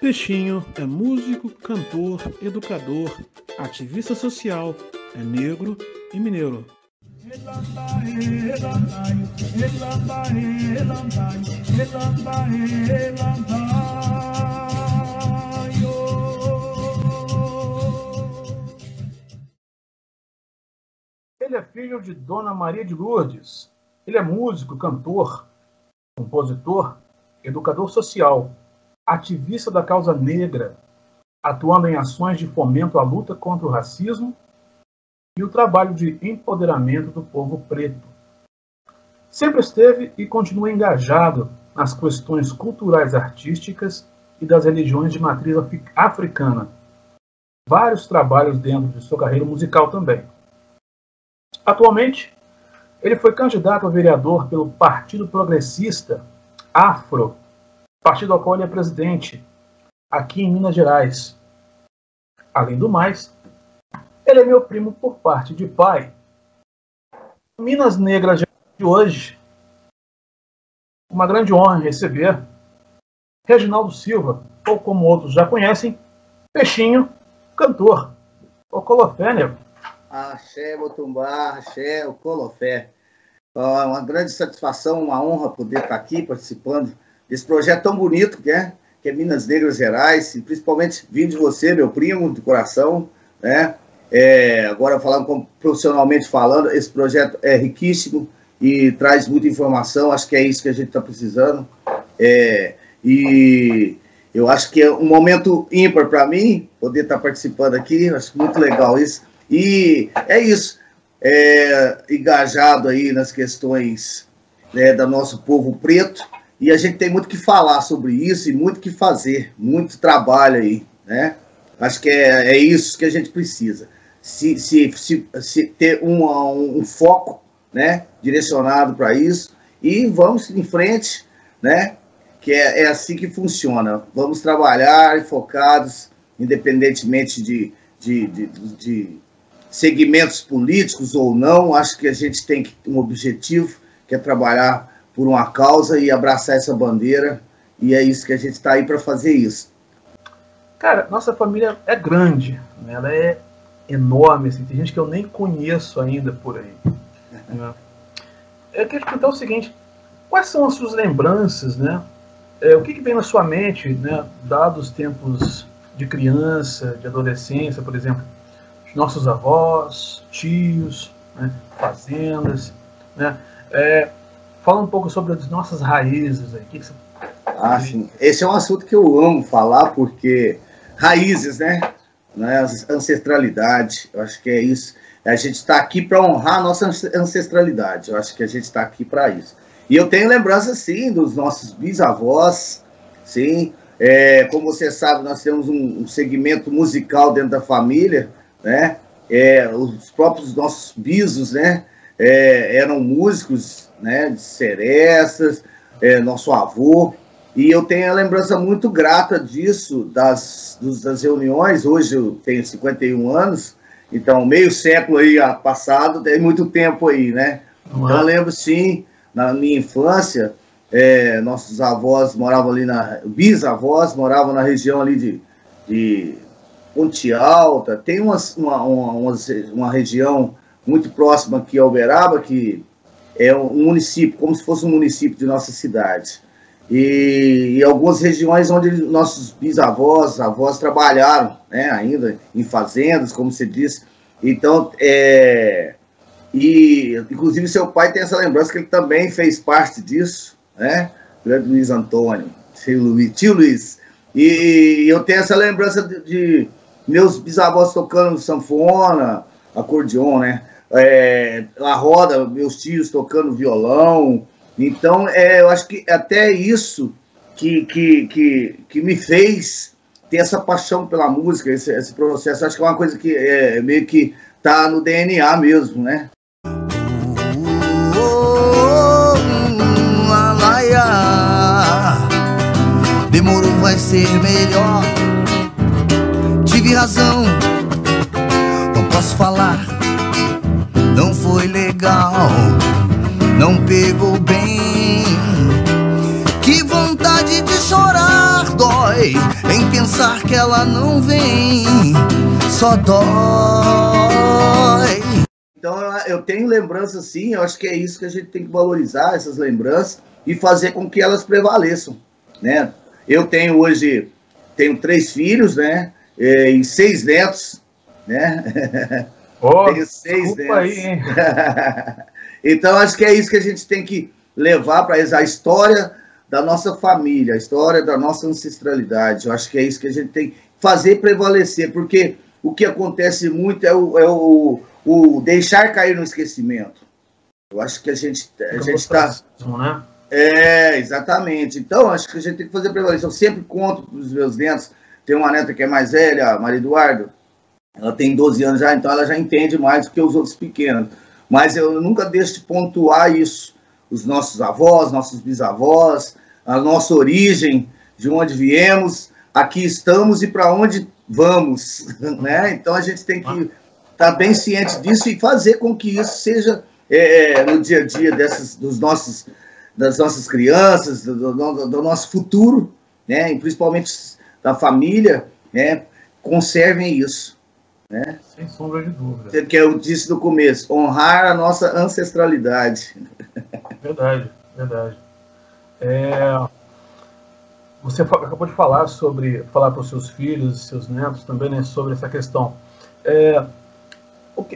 Peixinho é músico, cantor, educador, ativista social, é negro e mineiro. Ele é filho de Dona Maria de Lourdes. Ele é músico, cantor, compositor, educador social, ativista da causa negra, atuando em ações de fomento à luta contra o racismo e o trabalho de empoderamento do povo preto. Sempre esteve e continua engajado nas questões culturais artísticas e das religiões de matriz africana. Vários trabalhos dentro de sua carreira musical também. Atualmente, ele foi candidato a vereador pelo Partido Progressista Afro, partido ao qual ele é presidente, aqui em Minas Gerais. Além do mais, ele é meu primo por parte de pai. Minas Negras de hoje, uma grande honra receber Reginaldo Silva, ou como outros já conhecem, Peixinho, cantor, o colofênio. Axé, Motumbá, axé, o colofé. Uma grande satisfação, uma honra poder estar aqui participando desse projeto tão bonito que é Minas Negras Gerais, e principalmente vindo de você, meu primo, de coração, né? Agora falando como profissionalmente falando, esse projeto é riquíssimo e traz muita informação. Acho que é isso que a gente está precisando, e eu acho que é um momento ímpar para mim poder estar participando aqui. Acho muito legal isso, e é isso, engajado aí nas questões, né, do nosso povo preto, e a gente tem muito que falar sobre isso e muito que fazer, muito trabalho aí, né? Acho que é isso que a gente precisa. Se ter um foco, né, direcionado para isso, e vamos em frente, né, que é assim que funciona. Vamos trabalhar focados, independentemente de segmentos políticos ou não. Acho que a gente tem um objetivo, que é trabalhar por uma causa e abraçar essa bandeira, e é isso que a gente está aí para fazer isso. Cara, nossa família é grande, né? Ela é enorme, assim, tem gente que eu nem conheço ainda por aí. Né? Eu queria te perguntar o seguinte, quais são as suas lembranças, né? O que vem na sua mente, né, dados os tempos de criança, de adolescência, por exemplo, os nossos avós, tios, né, fazendas, né? Fala um pouco sobre as nossas raízes aí, o que você... Ah, sim. Esse é um assunto que eu amo falar, porque raízes, né? Ancestralidade, eu acho que é isso. A gente está aqui para honrar a nossa ancestralidade, eu acho que a gente está aqui para isso. E eu tenho lembrança, sim, dos nossos bisavós, sim. Como você sabe, nós temos um segmento musical dentro da família, né? Os próprios nossos bisos, né? Eram músicos, né? De serestas, nosso avô. E eu tenho a lembrança muito grata disso, das reuniões. Hoje eu tenho 51 anos, então meio século aí passado, tem muito tempo aí, né? Então eu lembro, sim, na minha infância, nossos avós moravam ali, bisavós moravam na região ali de Ponte Alta. Tem uma região muito próxima aqui a Uberaba, que é um município, como se fosse um município de nossa cidade. E algumas regiões onde nossos bisavós, avós trabalharam, né, ainda em fazendas, como se diz. Então, inclusive seu pai tem essa lembrança que ele também fez parte disso, né? O grande Luiz Antônio, tio Luiz. E eu tenho essa lembrança de meus bisavós tocando sanfona, acordeon, né? A roda, meus tios tocando violão. Então, eu acho que até isso que me fez ter essa paixão pela música, esse processo. Acho que é uma coisa que meio que tá no DNA mesmo, né? Demorou, vai ser melhor. Tive razão, não posso falar, não foi legal. Não pegou bem. Que vontade de chorar, dói. Em pensar que ela não vem, só dói. Então eu tenho lembranças sim, eu acho que é isso que a gente tem que valorizar, essas lembranças, e fazer com que elas prevaleçam, né? Eu tenho hoje, tenho 3 filhos, né? E 6 netos, né? Oh, tenho 6 netos. Aí, hein? Então acho que é isso que a gente tem que levar para a história da nossa família, a história da nossa ancestralidade. Eu acho que é isso que a gente tem que fazer prevalecer, porque o que acontece muito é o deixar cair no esquecimento. Eu acho que a gente está... Né? É, exatamente. Então, acho que a gente tem que fazer prevalecer. Eu sempre conto para os meus netos, tem uma neta que é mais velha, a Maria Eduardo, ela tem 12 anos já, então ela já entende mais do que os outros pequenos. Mas eu nunca deixo de pontuar isso. Os nossos avós, nossos bisavós, a nossa origem, de onde viemos, aqui estamos e para onde vamos, né? Então a gente tem que estar bem ciente disso e fazer com que isso seja no dia a dia das nossas crianças, do nosso futuro, né? E principalmente da família, né? Conservem isso, né? Sem sombra de dúvida. Que eu disse no começo, honrar a nossa ancestralidade. Verdade, verdade. Você acabou de falar para os seus filhos, seus netos também, né, sobre essa questão.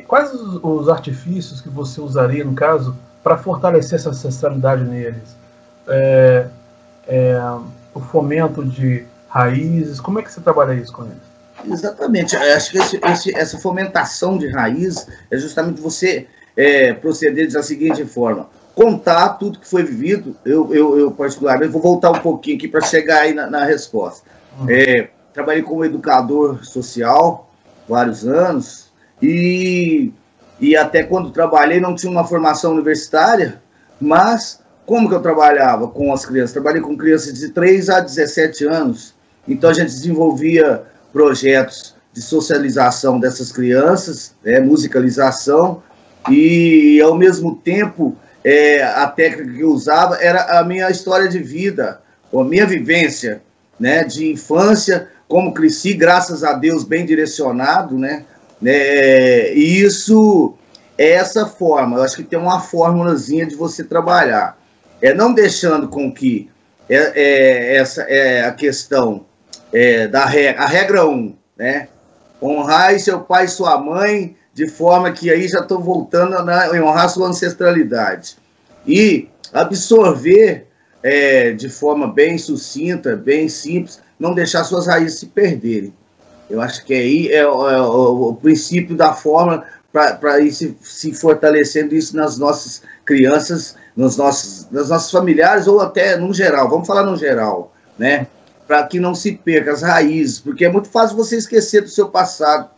Quais os artifícios que você usaria, no caso, para fortalecer essa ancestralidade neles? O fomento de raízes, como é que você trabalha isso com eles? Exatamente, eu acho que essa fomentação de raiz é justamente você proceder da seguinte forma: contar tudo que foi vivido. Eu particularmente, vou voltar um pouquinho aqui para chegar aí na resposta. Trabalhei como educador social vários anos e até quando trabalhei não tinha uma formação universitária, mas como que eu trabalhava com as crianças? Trabalhei com crianças de 3 a 17 anos, então a gente desenvolvia projetos de socialização dessas crianças, musicalização, e ao mesmo tempo a técnica que eu usava era a minha história de vida, a minha vivência, né, de infância, como cresci, graças a Deus, bem direcionado, né, e isso é essa forma. Eu acho que tem uma formulazinha de você trabalhar, não deixando com que essa é a questão da regra, a regra 1, né? Honrar seu pai e sua mãe, de forma que aí já estou voltando a honrar sua ancestralidade. E absorver de forma bem sucinta, bem simples, não deixar suas raízes se perderem. Eu acho que aí é o princípio da forma para ir se fortalecendo isso nas nossas crianças, nas nossas familiares, ou até no geral, vamos falar no geral, né? Para que não se perca as raízes, porque é muito fácil você esquecer do seu passado.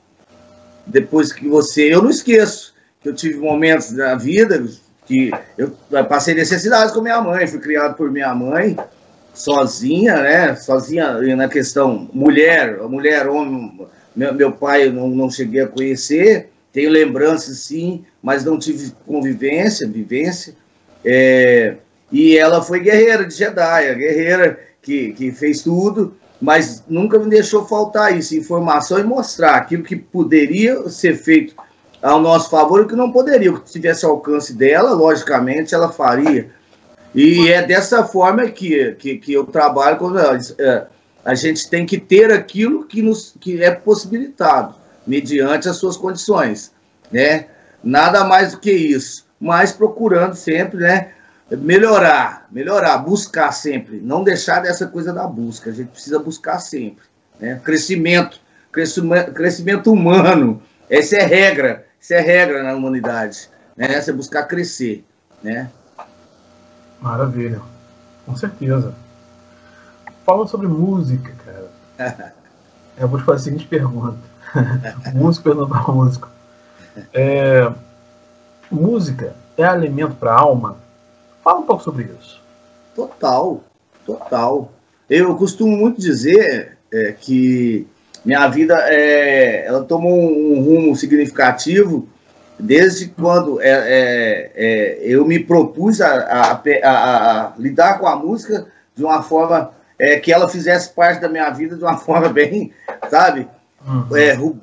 Depois que eu não esqueço que eu tive momentos na vida que eu passei necessidades com minha mãe, fui criado por minha mãe, sozinha, né? Sozinha na questão mulher, homem, meu pai eu não cheguei a conhecer, tenho lembranças sim, mas não tive vivência, e ela foi guerreira de Jedi, guerreira que fez tudo, mas nunca me deixou faltar isso, informação, e mostrar aquilo que poderia ser feito ao nosso favor e o que não poderia. O que tivesse alcance dela, logicamente, ela faria. E é dessa forma que eu trabalho com elas. A gente tem que ter aquilo que é possibilitado, mediante as suas condições, né? Nada mais do que isso, mas procurando sempre, né? Melhorar, buscar sempre, não deixar dessa coisa da busca, a gente precisa buscar sempre, né? Crescimento humano, essa é regra na humanidade, né? Essa é buscar crescer, né? Maravilha, com certeza. Fala sobre música, cara. Eu vou te fazer a seguinte pergunta, músico ou não músico? Música é alimento para a alma? Fala um pouco sobre isso. Total. Eu costumo muito dizer que minha vida ela tomou um rumo significativo desde quando eu me propus a lidar com a música de uma forma que ela fizesse parte da minha vida de uma forma bem, sabe,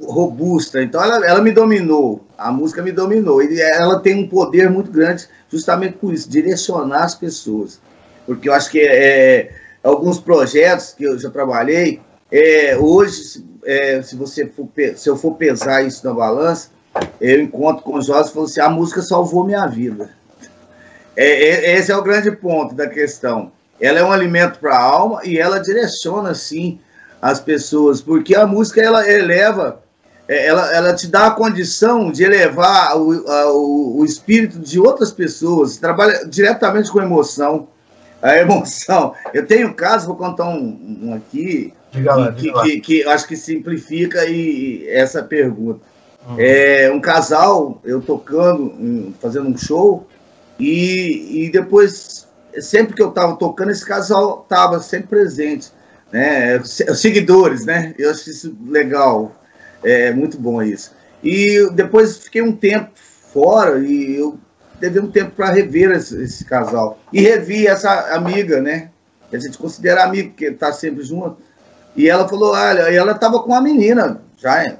robusta. Então ela me dominou, a música me dominou, e ela tem um poder muito grande justamente por isso, direcionar as pessoas. Porque eu acho que alguns projetos que eu já trabalhei, hoje, se eu for pesar isso na balança, eu encontro com o Jorge e falo assim, a música salvou minha vida. Esse é o grande ponto da questão. Ela é um alimento para a alma e ela direciona, sim, as pessoas, porque a música, ela eleva, ela te dá a condição de elevar o espírito de outras pessoas, trabalha diretamente com emoção. A emoção. Eu tenho um caso, vou contar um aqui, que acho que simplifica essa pergunta. Uhum. Um casal, eu tocando, fazendo um show, e depois, sempre que eu estava tocando, esse casal estava sempre presente. Né? Os seguidores, né? Eu acho isso legal, muito bom isso. E depois fiquei um tempo fora e eu teve um tempo para rever esse casal. E revi essa amiga, né? A gente considera amiga, porque está sempre junto. E ela falou, olha, ela estava com uma menina, já,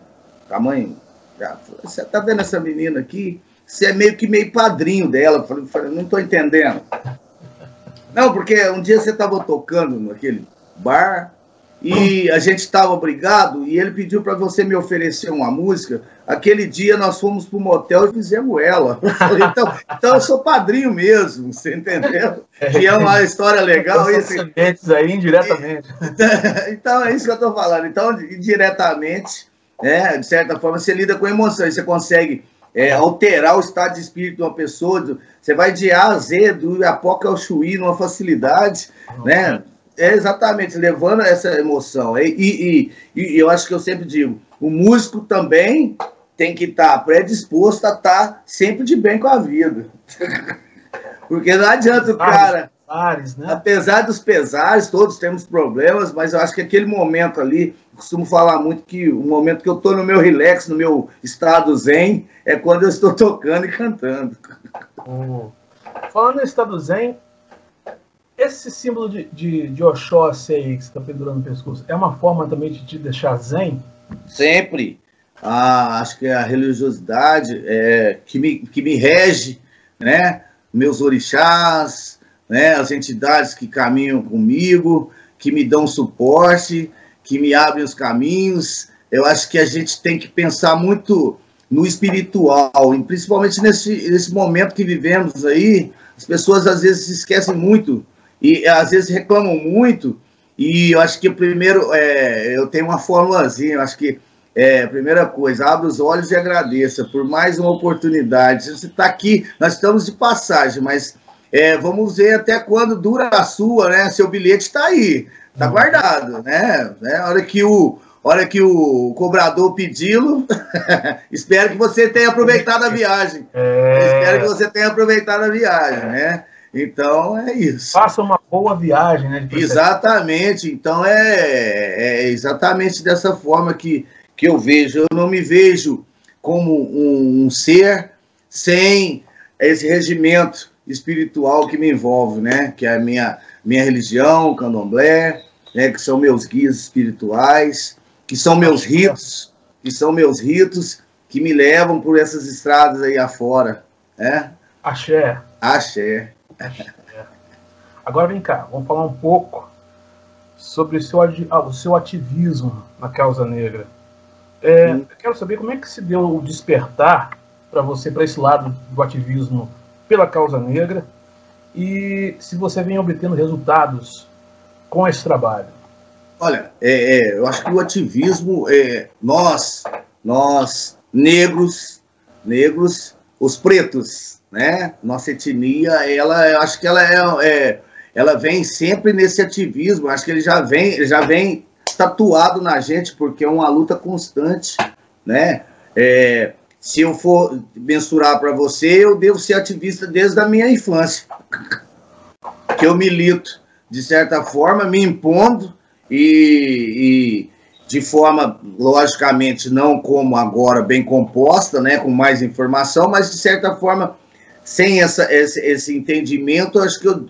tamanho. Já, você tá vendo essa menina aqui? Você é meio padrinho dela. Eu falei, não estou entendendo. Não, porque um dia você estava tocando naquele bar e a gente estava brigado e ele pediu para você me oferecer uma música. Aquele dia nós fomos para o motel e fizemos ela. Eu falei, então eu sou padrinho mesmo, você entendeu? E é uma história legal. Isso aí, indiretamente. Então é isso que eu estou falando. Então, indiretamente, né, de certa forma, você lida com emoções, você consegue alterar o estado de espírito de uma pessoa, você vai de A a Z, do Iapoca ao Chuí, numa facilidade, né? Exatamente, levando essa emoção. E eu acho que eu sempre digo, o músico também tem que estar predisposto a estar sempre de bem com a vida. Porque não adianta o cara, apesar dos pesares, todos temos problemas, mas eu acho que aquele momento ali, eu costumo falar muito que o momento que eu estou no meu relax, no meu estado zen, é quando eu estou tocando e cantando. Falando no estado zen, esse símbolo de Oxóssi aí que você está pendurando no pescoço, é uma forma também de te deixar zen? Sempre. Acho que a religiosidade que me rege, né? Meus orixás, né? As entidades que caminham comigo, que me dão suporte, que me abrem os caminhos. Eu acho que a gente tem que pensar muito no espiritual, e principalmente nesse momento que vivemos aí, as pessoas às vezes se esquecem muito, e às vezes reclamam muito, e eu acho que primeiro, eu tenho uma formulazinha, eu acho que primeira coisa, abra os olhos e agradeça por mais uma oportunidade. Você está aqui, nós estamos de passagem, mas vamos ver até quando dura a sua, né? Seu bilhete está aí, está guardado, né? A hora que o cobrador pedi-lo, espero que você tenha aproveitado a viagem. Espero que você tenha aproveitado a viagem, né? Então, é isso. Faça uma boa viagem, né? Exatamente. Então, é exatamente dessa forma que eu vejo. Eu não me vejo como um ser sem esse regimento espiritual que me envolve, né? Que é a minha religião, o candomblé, né? Que são meus guias espirituais, que são meus ritos, que me levam por essas estradas aí afora. Né? Axé. Axé. Agora vem cá, vamos falar um pouco sobre o seu ativismo na causa negra. Eu quero saber como é que se deu o despertar para você, para esse lado do ativismo pela causa negra, e se você vem obtendo resultados com esse trabalho. Olha, eu acho que o ativismo, nós negros, os pretos, né? Nossa etnia, ela vem sempre nesse ativismo. Acho que ele já vem tatuado na gente, porque é uma luta constante, né? Se eu for mensurar para você, eu devo ser ativista desde a minha infância, que eu milito de certa forma, me impondo e de forma, logicamente, não como agora bem composta, né? Com mais informação, mas de certa forma sem esse entendimento, acho que eu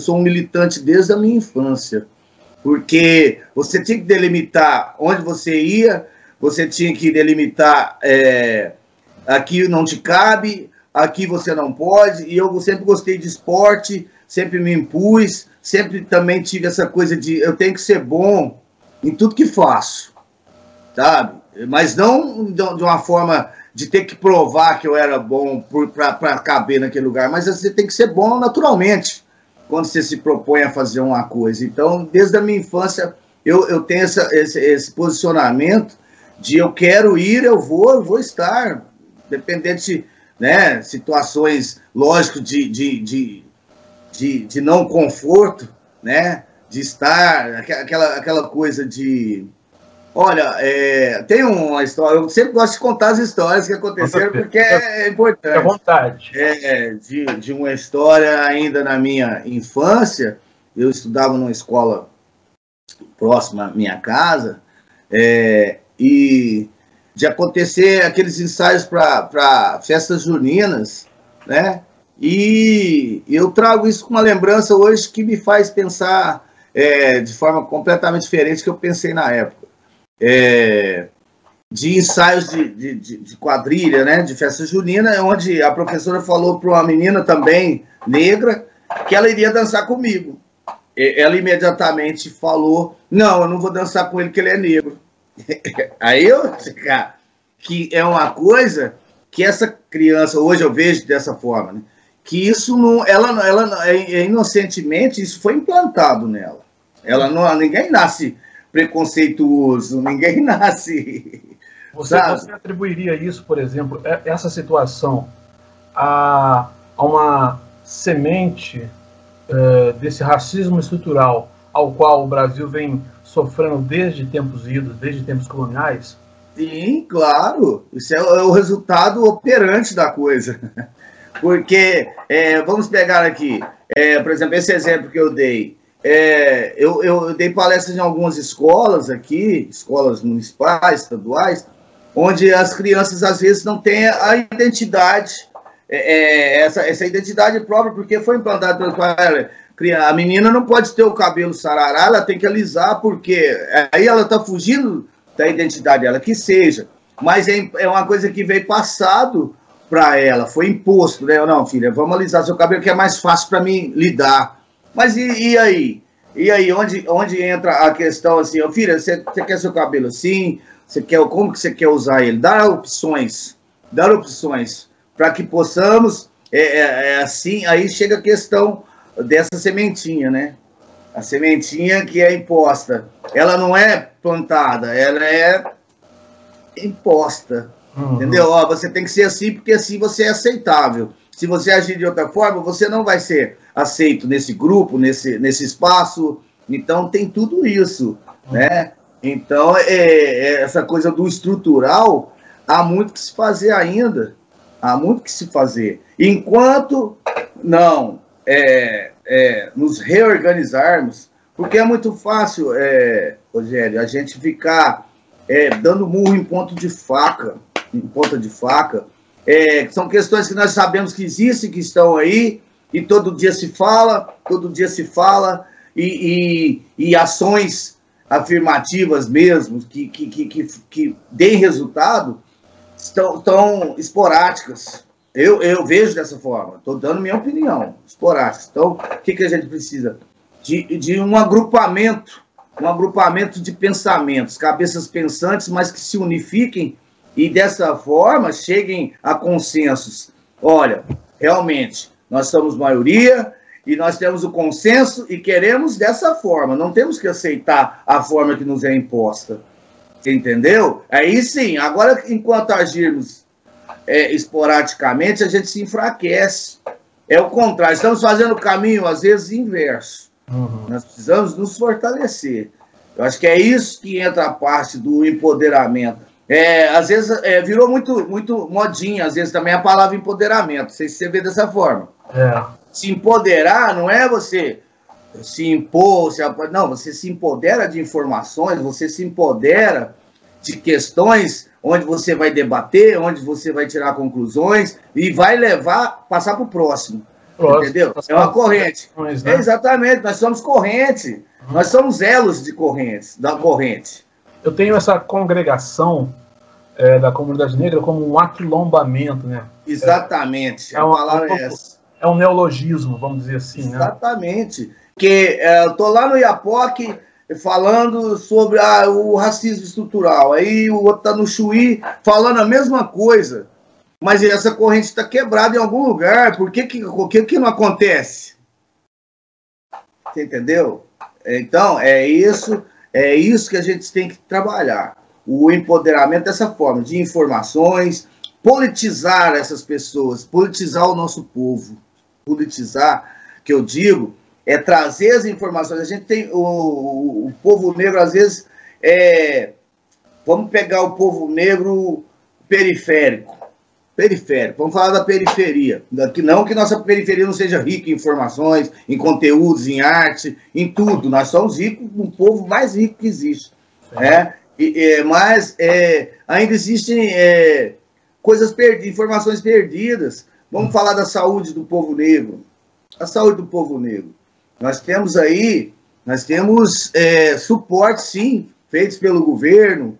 sou um militante desde a minha infância. porque você tinha que delimitar onde você ia, você tinha que delimitar aqui não te cabe, aqui você não pode, e eu sempre gostei de esporte, sempre me impus, sempre também tive essa coisa de eu tenho que ser bom em tudo que faço, sabe? Mas não de uma forma de ter que provar que eu era bom para caber naquele lugar, mas você tem que ser bom naturalmente quando você se propõe a fazer uma coisa. Então, desde a minha infância, eu tenho esse posicionamento de eu quero ir, eu vou estar, dependendo de situações, lógico, de não conforto, né? De estar, aquela coisa de... Olha, tem uma história, eu sempre gosto de contar as histórias que aconteceram, porque é importante. À vontade. De uma história ainda na minha infância, eu estudava numa escola próxima à minha casa, e de acontecer aqueles ensaios para festas juninas, né? E eu trago isso com uma lembrança hoje que me faz pensar de forma completamente diferente do que eu pensei na época. De ensaios de quadrilha, né, de festa junina, onde a professora falou para uma menina também negra que ela iria dançar comigo. Ela imediatamente falou, não, eu não vou dançar com ele porque ele é negro. Aí eu, cara, que é uma coisa que essa criança, hoje eu vejo dessa forma, né, que isso não, ela inocentemente, isso foi implantado nela. Ela não, ninguém nasce preconceituoso, ninguém nasce. Você atribuiria isso, por exemplo, essa situação a uma semente desse racismo estrutural ao qual o Brasil vem sofrendo desde tempos idos, desde tempos coloniais? Sim, claro. Isso é o resultado operante da coisa. Porque, vamos pegar aqui, por exemplo, esse exemplo que eu dei. Eu dei palestras em algumas escolas aqui, escolas municipais, estaduais, onde as crianças às vezes não têm a identidade, essa identidade própria, porque foi implantada pelo pai. A menina não pode ter o cabelo sarará, ela tem que alisar, porque aí ela está fugindo da identidade dela, que seja. Mas é uma coisa que veio passado para ela, foi imposto, né? Não, filha, vamos alisar seu cabelo, que é mais fácil para mim lidar. Mas e aí? E aí, onde entra a questão assim, oh, filha, você quer seu cabelo assim? Você quer, como que você quer usar ele? Dar opções para que possamos, assim, aí chega a questão dessa sementinha, né? A sementinha que é imposta. Ela não é plantada, ela é imposta, entendeu? Ó, você tem que ser assim, porque assim você é aceitável. Se você agir de outra forma, você não vai ser aceito nesse grupo, nesse espaço. Então, tem tudo isso, né? Então, essa coisa do estrutural, há muito que se fazer ainda. Há muito que se fazer. Enquanto não nos reorganizarmos, porque é muito fácil, Rogério, a gente ficar dando murro em ponta de faca, são questões que nós sabemos que existem, que estão aí, e todo dia se fala, e ações afirmativas mesmo, que deem resultado, estão esporádicas. Eu vejo dessa forma, estou dando minha opinião, esporádicas. Então, o que a gente precisa? De um agrupamento de pensamentos, cabeças pensantes, mas que se unifiquem, e dessa forma cheguem a consensos. Olha, realmente, nós somos maioria e nós temos o consenso e queremos dessa forma. Não temos que aceitar a forma que nos é imposta. Você entendeu? Aí sim, agora enquanto agirmos esporadicamente, a gente se enfraquece. É o contrário. Estamos fazendo o caminho, às vezes, inverso. Uhum. Nós precisamos nos fortalecer. Eu acho que é isso que entra a parte do empoderamento. Às vezes virou muito modinha, às vezes também a palavra empoderamento, não sei se você vê dessa forma. Se empoderar não é você se impor, não, você se empodera de informações, você se empodera de questões onde você vai debater, onde você vai tirar conclusões e vai levar, passar para o próximo, entendeu? É uma corrente. Exatamente, nós somos corrente. Nós somos elos de corrente. Eu tenho essa congregação da comunidade negra como um aquilombamento, né? Exatamente. A palavra é essa. É um neologismo, vamos dizer assim, né? Exatamente. Porque eu estou lá no Iapoque falando sobre o racismo estrutural. Aí o outro está no Chuí falando a mesma coisa. Mas essa corrente está quebrada em algum lugar. Por que não acontece? Você entendeu? Então, é isso que a gente tem que trabalhar. O empoderamento dessa forma, de informações, politizar essas pessoas, politizar o nosso povo. Politizar, que eu digo, é trazer as informações. A gente tem o povo negro, às vezes, vamos pegar o povo negro periférico. Periférico, vamos falar da periferia. Não que nossa periferia não seja rica em informações, em conteúdos, em arte, em tudo. Nós somos ricos, um povo mais rico que existe. Né? Mas ainda existem coisas perdidas, informações perdidas. Vamos falar da saúde do povo negro. A saúde do povo negro. Nós temos suporte, sim, feitos pelo governo,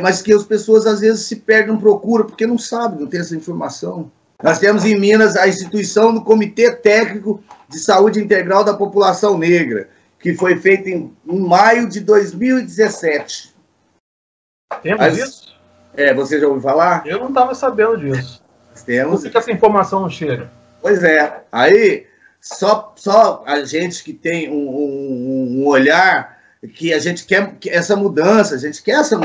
mas que as pessoas às vezes se perdem, não procuram, porque não sabem, não tem essa informação. Nós temos em Minas a instituição do Comitê Técnico de Saúde Integral da População Negra, que foi feita em maio de 2017. Temos isso? Você já ouviu falar? Eu não estava sabendo disso. Temos. Por que essa informação não chega? Pois é. Aí, só a gente que tem um olhar... que a gente quer essa mudança, A gente precisa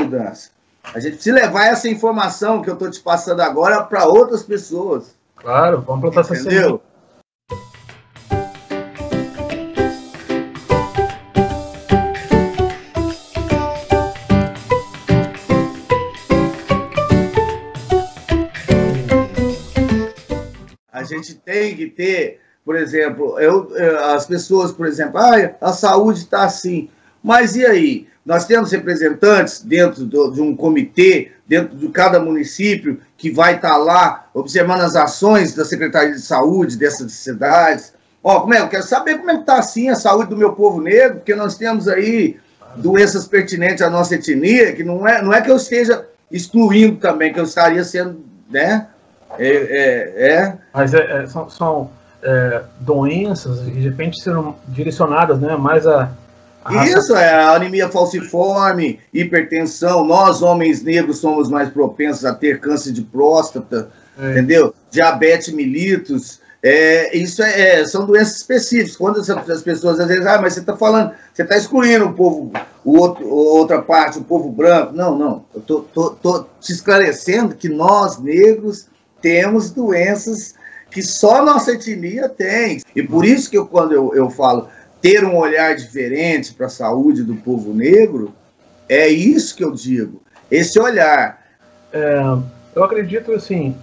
levar essa informação que eu estou te passando agora para outras pessoas. Claro, vamos plantar essa semente. A gente tem que ter, por exemplo, as pessoas, por exemplo, a saúde está assim. Mas e aí? Nós temos representantes dentro de um comitê, dentro de cada município, que vai estar lá observando as ações da Secretaria de Saúde dessas cidades. Eu quero saber como é que está assim a saúde do meu povo negro, porque nós temos aí doenças pertinentes à nossa etnia, que não é que eu esteja excluindo também, que eu estaria sendo, né? Mas são doenças, de repente, sendo direcionadas, né, mais a... Isso, a anemia falciforme, hipertensão. Nós, homens negros, somos mais propensos a ter câncer de próstata, entendeu? Diabetes mellitus. São doenças específicas. Quando as pessoas às vezes, mas você está excluindo o povo, outra parte, o povo branco. Não. Eu tô te esclarecendo que nós, negros, temos doenças que só nossa etnia tem. E por isso que quando eu falo... ter um olhar diferente para a saúde do povo negro, é isso que eu digo, esse olhar. Eu acredito, assim,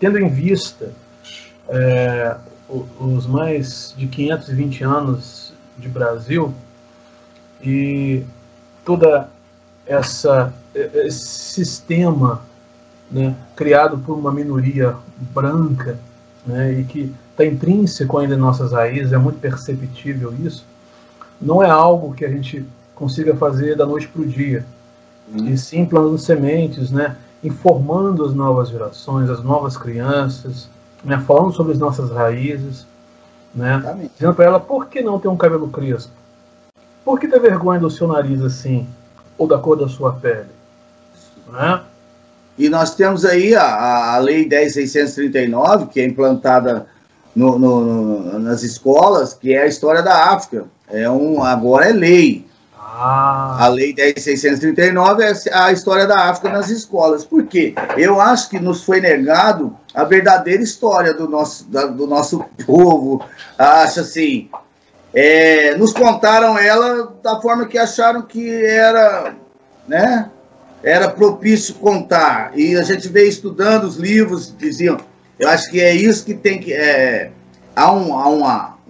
tendo em vista os mais de 520 anos de Brasil e toda esse sistema, né, criado por uma minoria branca, né, e que está intrínseco ainda em nossas raízes, é muito perceptível isso, não é algo que a gente consiga fazer da noite para o dia, e sim plantando sementes, né, informando as novas gerações, as novas crianças, né, falando sobre as nossas raízes, né, dizendo para ela, por que não ter um cabelo crespo? Por que ter vergonha do seu nariz assim, ou da cor da sua pele? Né? E nós temos aí a Lei 10.639, que é implantada nas escolas, que é a história da África. Agora é lei. A Lei 10.639 é a história da África nas escolas. Por quê? Eu acho que nos foi negado a verdadeira história do nosso povo. Acho assim... nos contaram ela da forma que acharam que era... né? Era propício contar, e a gente veio estudando os livros, diziam, eu acho que é isso que tem que... Há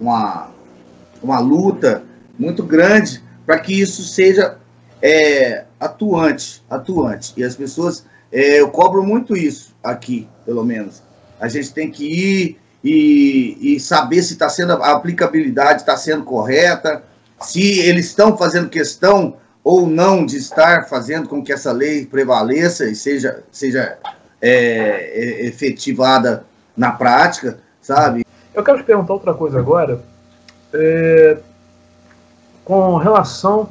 uma luta muito grande para que isso seja atuante, e as pessoas, eu cobro muito isso aqui, pelo menos, a gente tem que ir e saber se a aplicabilidade está sendo correta, se eles estão fazendo questão ou não de estar fazendo com que essa lei prevaleça e seja efetivada na prática, sabe? Eu quero te perguntar outra coisa agora, com relação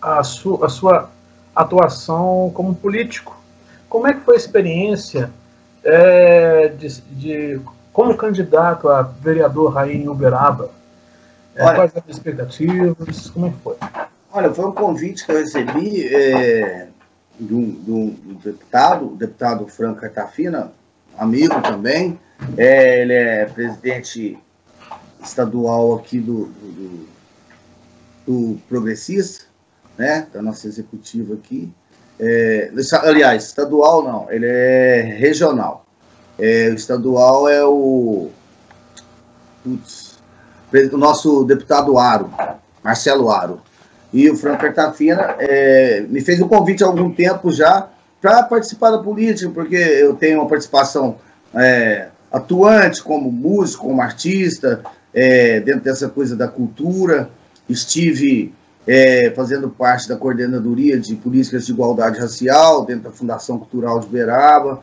à sua atuação como político. Como é que foi a experiência como candidato a vereador aí em Uberaba? Quais as expectativas? Como foi? Olha, foi um convite que eu recebi de um deputado, o deputado Franco Cartafina, amigo também. Ele é presidente estadual aqui do Progressista, né, da nossa executiva aqui. Aliás, estadual não, ele é regional. O estadual é o nosso deputado Aro, Marcelo Aro. E o Franco Cartafina me fez um convite há algum tempo já para participar da política, porque eu tenho uma participação atuante como músico, como artista, dentro dessa coisa da cultura. Estive fazendo parte da coordenadoria de políticas de igualdade racial dentro da Fundação Cultural de Uberaba.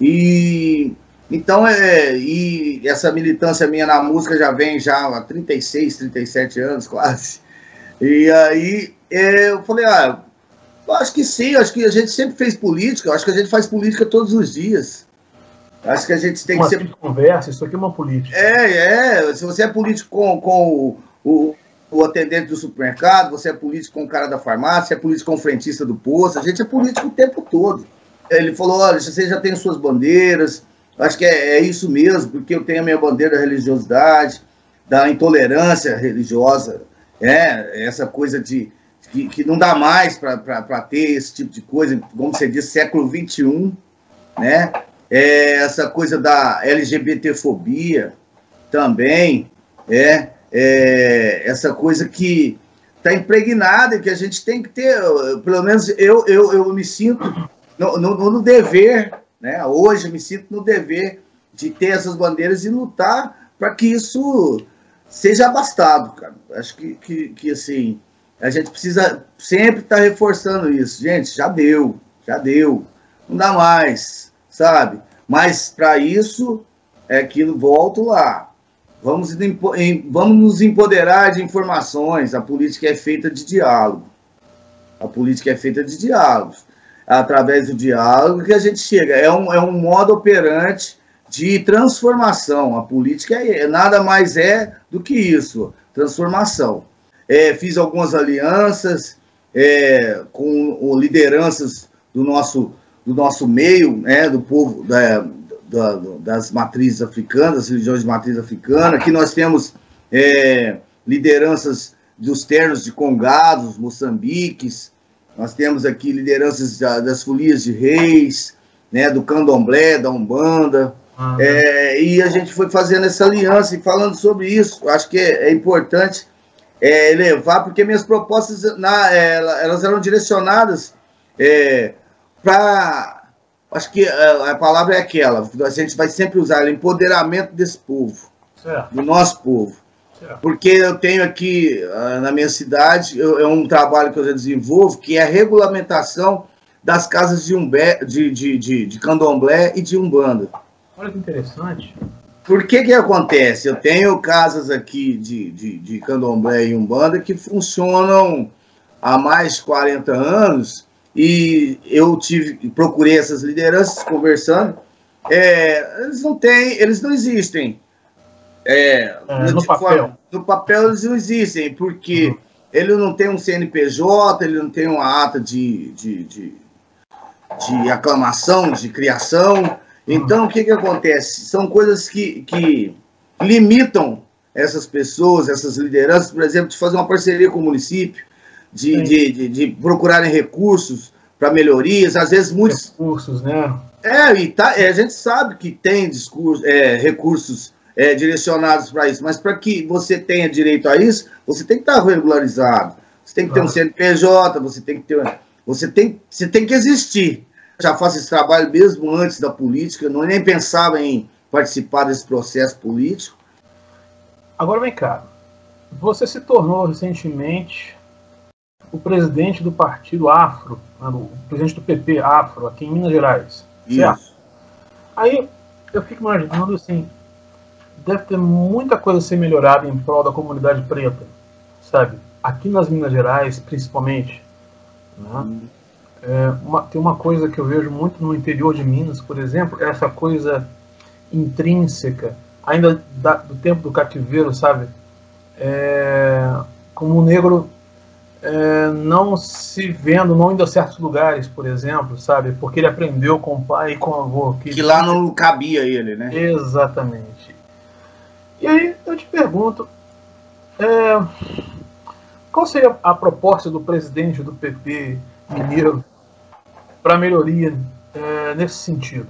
E então e essa militância minha na música já vem há 36, 37 anos quase. E aí eu falei, eu acho que sim, acho que a gente sempre fez política, acho que a gente faz política todos os dias. Acho que a gente tem que ser... conversa, isso aqui é uma política. Se você é político com o atendente do supermercado, você é político com o cara da farmácia, é político com o frentista do posto, a gente é político o tempo todo. Ele falou, olha, você já tem suas bandeiras, acho que é isso mesmo, porque eu tenho a minha bandeira da religiosidade, da intolerância religiosa, essa coisa que não dá mais para ter esse tipo de coisa, como você diz, século XXI, né? Essa coisa da LGBTfobia também, essa coisa que está impregnada e que a gente tem que ter, pelo menos eu me sinto no dever, né? Hoje eu me sinto no dever de ter essas bandeiras e lutar para que isso seja abastado, cara. Acho que assim, a gente precisa sempre estar reforçando isso. Gente, já deu, não dá mais, sabe? Mas para isso, volto lá. Vamos nos empoderar de informações. A política é feita de diálogo. A política é feita de diálogos. Através do diálogo que a gente chega. É um modo operante de transformação. A política nada mais é do que isso, transformação. Fiz algumas alianças com lideranças do nosso meio, né, do povo das matrizes africanas, das religiões de matriz africana. Aqui nós temos lideranças dos ternos de congados, moçambiques. Nós temos aqui lideranças das folias de reis, né, do candomblé, da umbanda. Uhum. E a gente foi fazendo essa aliança e falando sobre isso. Acho que é importante elevar, porque minhas propostas elas eram direcionadas para... Acho que a palavra é aquela, a gente vai sempre usar, empoderamento desse povo, certo, do nosso povo. Certo. Porque eu tenho aqui na minha cidade, um trabalho que eu já desenvolvo, que é a regulamentação das casas de candomblé e de umbanda. Olha que interessante. Por que acontece? Eu tenho casas aqui de candomblé e umbanda que funcionam há mais de 40 anos, e eu procurei essas lideranças conversando. Eles não existem. No papel eles não existem, porque ele não tem um CNPJ, ele não tem uma ata de aclamação, de criação. Então, o que acontece? São coisas que limitam essas pessoas, essas lideranças, por exemplo, de fazer uma parceria com o município, de procurarem recursos para melhorias, às vezes muitos... Recursos, né? A gente sabe que tem recursos direcionados para isso, mas para que você tenha direito a isso, você tem que estar regularizado, você tem que ter um CNPJ, você tem que existir. Já faço esse trabalho mesmo antes da política, eu nem pensava em participar desse processo político. Agora vem cá, Você se tornou recentemente o presidente do Partido Afro, o presidente do PP Afro, aqui em Minas Gerais. Isso. Certo? Aí eu fico imaginando assim, deve ter muita coisa a ser melhorada em prol da comunidade preta, sabe? Aqui nas Minas Gerais, principalmente, né? Tem uma coisa que eu vejo muito no interior de Minas, por exemplo, é essa coisa intrínseca, ainda do tempo do cativeiro, sabe? Como o negro não se vendo, não indo a certos lugares, por exemplo, sabe? Porque ele aprendeu com o pai e com o avô. Que lá não cabia ele, né? Exatamente. E aí eu te pergunto, qual seria a proposta do presidente do PP mineiro para melhoria nesse sentido?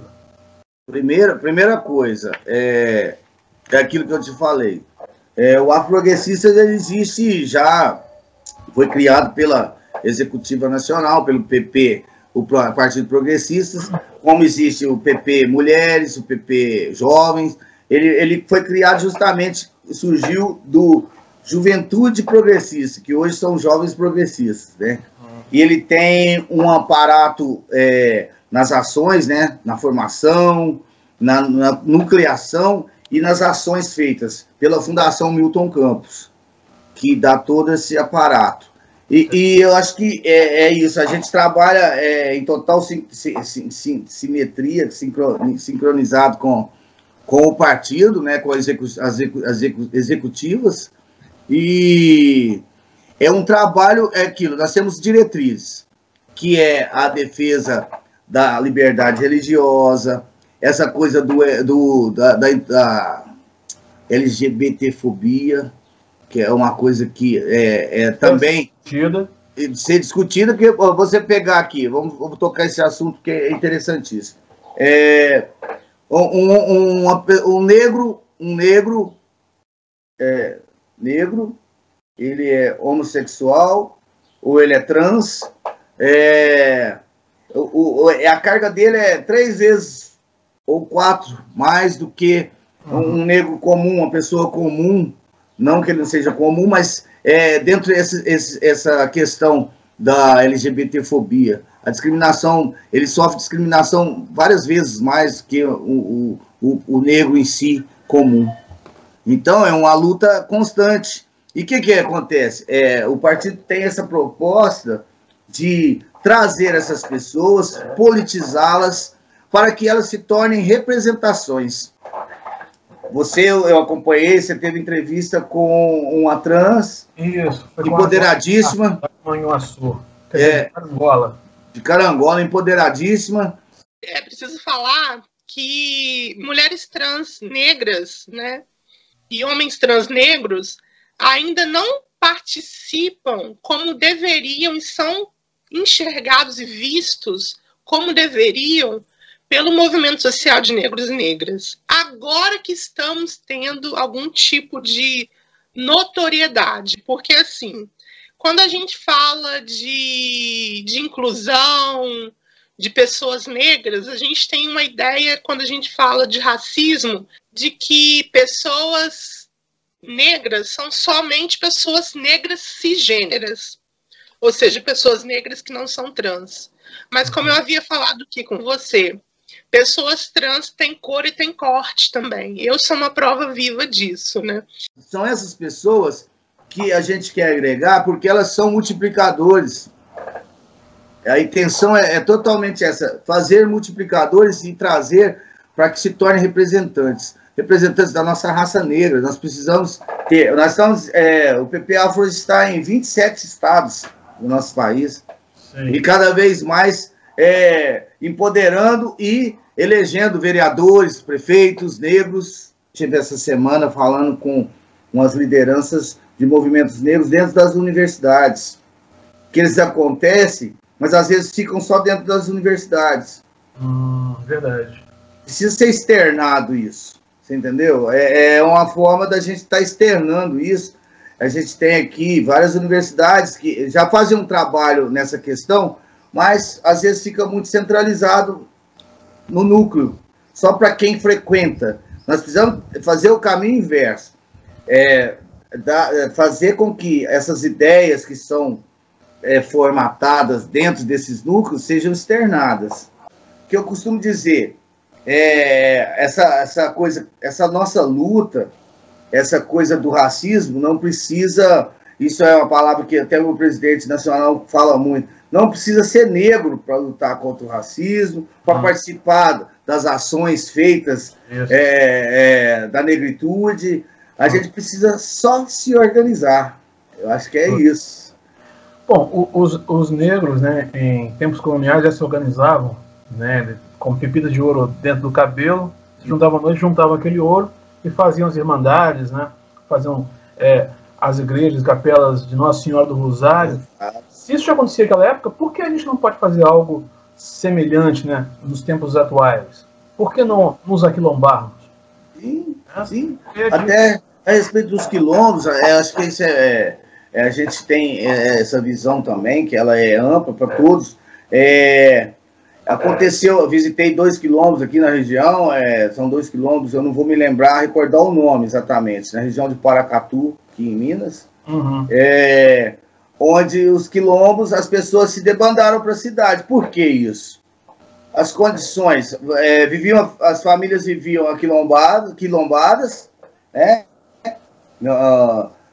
Primeira coisa, é aquilo que eu te falei. O afro-progressista existe já, foi criado pela Executiva Nacional, pelo PP, o Partido Progressista, como existe o PP Mulheres, o PP Jovens, ele foi criado justamente, surgiu do Juventude Progressista, que hoje são Jovens Progressistas, né? E ele tem um aparato nas ações, né? Na formação, na nucleação, e nas ações feitas pela Fundação Milton Campos, que dá todo esse aparato. E eu acho que é isso, a gente trabalha em total simetria, sincronizado com o partido, né, com as executivas, e é um trabalho, nós temos diretrizes, que é a defesa da liberdade religiosa, essa coisa da LGBTfobia, que é uma coisa que também ser discutida, que você pegar aqui, vamos tocar esse assunto que é interessantíssimo. Um negro, ele é homossexual ou ele é trans, a carga dele é 3 vezes ou 4 mais do que um negro comum, uma pessoa comum, não que ele não seja comum, mas dentro dessa questão da LGBTfobia, a discriminação, ele sofre discriminação várias vezes mais que o negro em si comum. Então é uma luta constante. E o que acontece? O partido tem essa proposta de trazer essas pessoas, politizá-las, para que elas se tornem representações. Eu acompanhei, você teve entrevista com uma trans. Isso, foi empoderadíssima. De Carangola. De Carangola, empoderadíssima. Preciso falar que mulheres trans negras, né, e homens trans negros ainda não participam como deveriam e são enxergados e vistos como deveriam pelo movimento social de negros e negras. Agora que estamos tendo algum tipo de notoriedade, porque assim, quando a gente fala de inclusão, de pessoas negras, a gente tem uma ideia, quando a gente fala de racismo, de que pessoas negras são somente pessoas negras cisgêneras, ou seja, pessoas negras que não são trans. Mas como eu havia falado aqui com você, pessoas trans têm cor e têm corte também. Eu sou uma prova viva disso, né? São essas pessoas que a gente quer agregar porque elas são multiplicadores. A intenção é totalmente essa, fazer multiplicadores e trazer para que se tornem representantes. Representantes da nossa raça negra. Nós precisamos ter... o PP Afro está em 27 estados do nosso país. Sim. E cada vez mais... empoderando e elegendo vereadores, prefeitos negros. Estive essa semana falando com umas lideranças de movimentos negros dentro das universidades, que eles acontecem, mas às vezes ficam só dentro das universidades. Verdade. Precisa ser externado isso, você entendeu? É uma forma da gente estar externando isso. A gente tem aqui várias universidades que já fazem um trabalho nessa questão, mas às vezes fica muito centralizado no núcleo, só para quem frequenta. Nós precisamos fazer o caminho inverso. fazer com que essas ideias que são formatadas dentro desses núcleos sejam externadas. O que eu costumo dizer, essa coisa, essa nossa luta, essa coisa do racismo não precisa, isso é uma palavra que até o presidente nacional fala muito, não precisa ser negro para lutar contra o racismo, para participar das ações feitas da negritude. A gente precisa só se organizar. Eu acho que é isso. Bom, os negros, né, em tempos coloniais já se organizavam, né, com pepitas de ouro dentro do cabelo, se juntavam à noite, juntavam aquele ouro e faziam as irmandades, né, faziam as igrejas, capelas de Nossa Senhora do Rosário. Se isso já acontecia naquela época, por que a gente não pode fazer algo semelhante, né, nos tempos atuais? Por que não nos aquilombarmos? Sim, sim. Até a respeito dos quilombos, acho que isso a gente tem essa visão também, que ela é ampla para todos. Aconteceu, eu visitei 2 quilombos aqui na região, são 2 quilombos, eu não vou me lembrar, recordar o nome exatamente, na região de Paracatu, aqui em Minas, onde os quilombos, as pessoas se debandaram para a cidade. Por que isso? As condições, as famílias viviam quilombadas, né?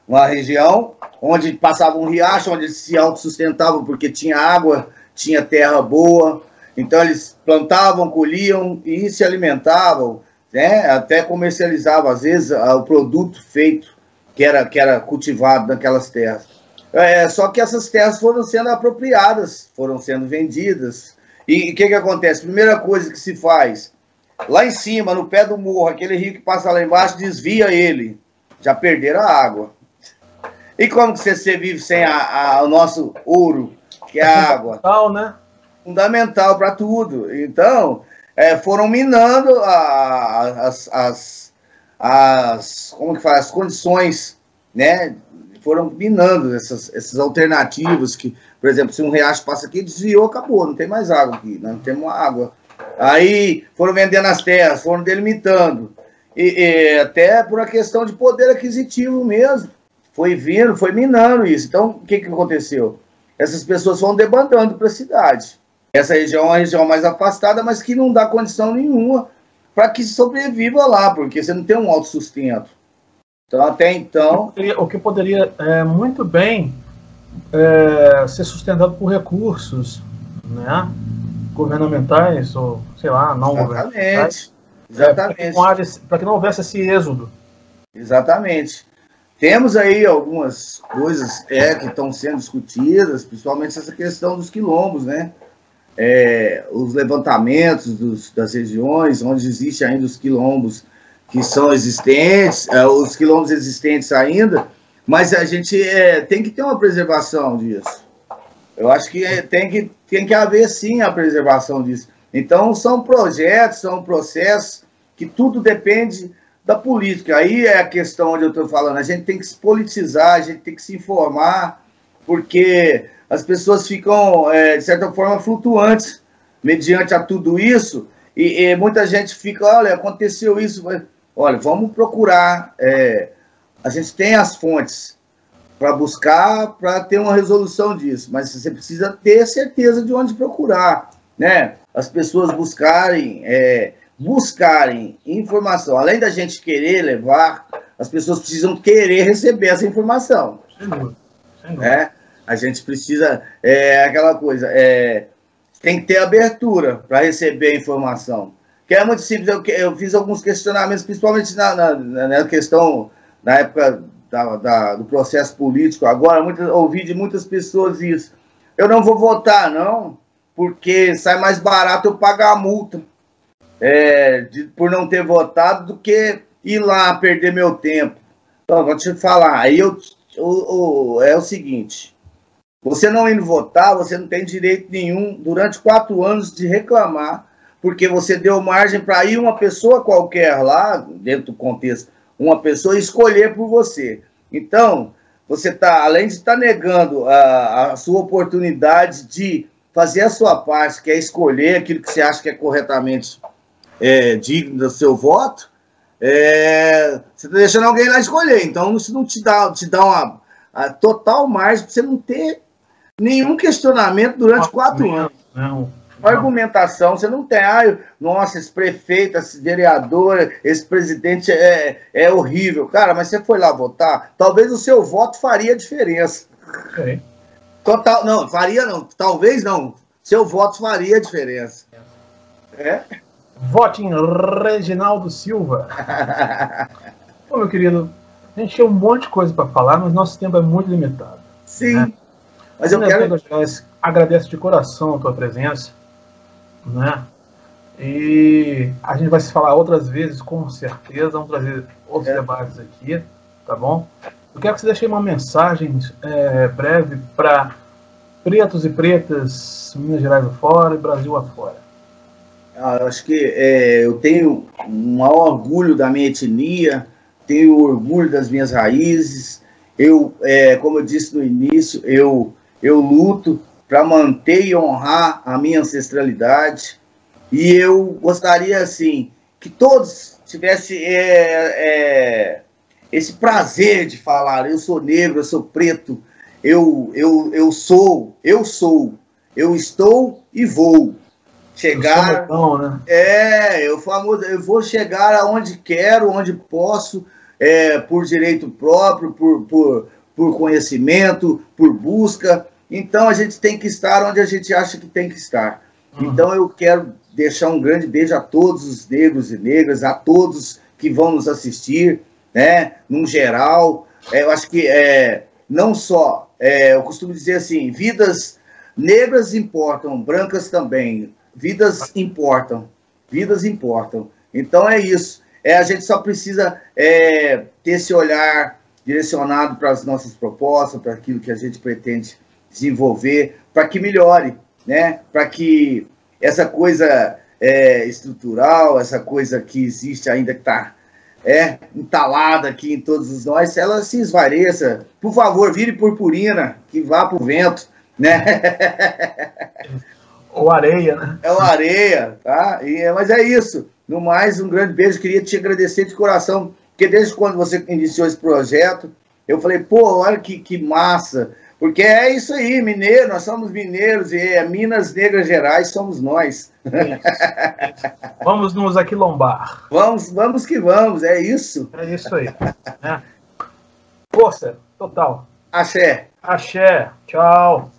Uma região onde passava um riacho, onde eles se autossustentavam porque tinha água, tinha terra boa, então eles plantavam, colhiam e se alimentavam, né? Até comercializavam, às vezes, o produto feito, que era cultivado naquelas terras. Só que essas terras foram sendo apropriadas, foram sendo vendidas. E o que acontece? Primeira coisa que se faz, lá em cima, no pé do morro, aquele rio que passa lá embaixo, desvia ele. Já perderam a água. E como que você vive sem o nosso ouro, que é a água? Fundamental, né? Fundamental para tudo. Então, foram minando as condições, né? Foram minando essas alternativas que, por exemplo, se um riacho passa aqui, desviou, acabou, não tem mais água aqui, né? Não temos água. Aí foram vendendo as terras, foram delimitando, e até por uma questão de poder aquisitivo mesmo, foi vindo, foi minando isso. Então, o que aconteceu? Essas pessoas foram debandando para a cidade. Essa região é uma região mais afastada, mas que não dá condição nenhuma para que sobreviva lá, porque você não tem um autossustento. Então, até então... O que poderia muito bem ser sustentado por recursos, né, governamentais ou, sei lá, não governamentais. Exatamente. Para que não houvesse esse êxodo. Exatamente. Temos aí algumas coisas que estão sendo discutidas, principalmente essa questão dos quilombos, né? Os levantamentos das regiões onde existe ainda os quilombos, que são existentes, os quilombos existentes ainda, mas a gente tem que ter uma preservação disso. Eu acho que tem que haver, sim, a preservação disso. Então, são projetos, são processos que tudo depende da política. Aí é a questão onde eu estou falando. A gente tem que se politizar, a gente tem que se informar, porque as pessoas ficam, de certa forma, flutuantes mediante a tudo isso, e muita gente fica, olha, aconteceu isso, mas... Olha, vamos procurar, a gente tem as fontes para buscar, para ter uma resolução disso, mas você precisa ter certeza de onde procurar, né? As pessoas buscarem informação. Além da gente querer levar, as pessoas precisam querer receber essa informação. Sim. Né? A gente precisa, aquela coisa, tem que ter abertura para receber a informação. Que é muito simples, eu fiz alguns questionamentos, principalmente na questão, na época do processo político, agora, ouvi de muitas pessoas isso. Eu não vou votar, não, porque sai mais barato eu pagar a multa por não ter votado do que ir lá perder meu tempo. Então, vou te falar, aí é o seguinte, você não indo votar, você não tem direito nenhum, durante 4 anos, de reclamar, porque você deu margem para ir uma pessoa qualquer lá, dentro do contexto, uma pessoa escolher por você. Então, você tá, além de estar negando a sua oportunidade de fazer a sua parte, que é escolher aquilo que você acha que é corretamente digno do seu voto, você está deixando alguém lá escolher, então isso não te dá uma total margem para você não ter nenhum questionamento durante 4 anos. Não. Argumentação, você não tem, nossa, esse prefeito, esse vereador, esse presidente é horrível. Cara, mas você foi lá votar, talvez o seu voto faria diferença. Okay. Total, não, faria não, talvez não, seu voto faria diferença. É? Vote em Reginaldo Silva. Bom, meu querido, a gente tem um monte de coisa para falar, mas nosso tempo é muito limitado. Sim. Né? Mas agradeço de coração a tua presença, né? E a gente vai se falar outras vezes, com certeza. Vamos trazer outros debates aqui, tá bom? Eu quero que você deixe uma mensagem breve para pretos e pretas, Minas Gerais afora e Brasil afora. Eu acho que eu tenho um maior orgulho da minha etnia, tenho orgulho das minhas raízes. Eu, como eu disse no início, eu luto para manter e honrar a minha ancestralidade. E eu gostaria, assim, que todos tivessem esse prazer de falar: eu sou negro, eu sou preto, eu sou, eu estou e vou chegar. Eu vou chegar aonde quero, onde posso, por direito próprio, por conhecimento, por busca. Então a gente tem que estar onde a gente acha que tem que estar. Então eu quero deixar um grande beijo a todos os negros e negras, a todos que vão nos assistir, né, num geral. Eu acho que não só, eu costumo dizer assim, vidas negras importam, brancas também, vidas importam. Então é isso, a gente só precisa ter esse olhar direcionado para as nossas propostas, para aquilo que a gente pretende desenvolver, para que melhore, né? Para que essa coisa estrutural, essa coisa que existe ainda, que está entalada aqui em todos nós, ela se esvareça. Por favor, vire purpurina, que vá para o vento, né? Ou areia, né? É o areia, tá? Mas é isso. No mais, um grande beijo. Queria te agradecer de coração, porque desde quando você iniciou esse projeto, eu falei, pô, olha que massa, porque é isso aí, mineiro, nós somos mineiros, e Minas Negras Gerais somos nós. Isso. Vamos nos aquilombar. Vamos que vamos, é isso. É isso aí. Né? Força, total. Axé. Axé, tchau.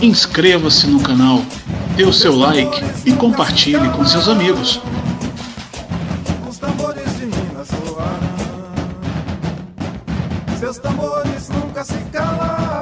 Inscreva-se no canal, dê o seu like e compartilhe com seus amigos. Seus tambores nunca se calam.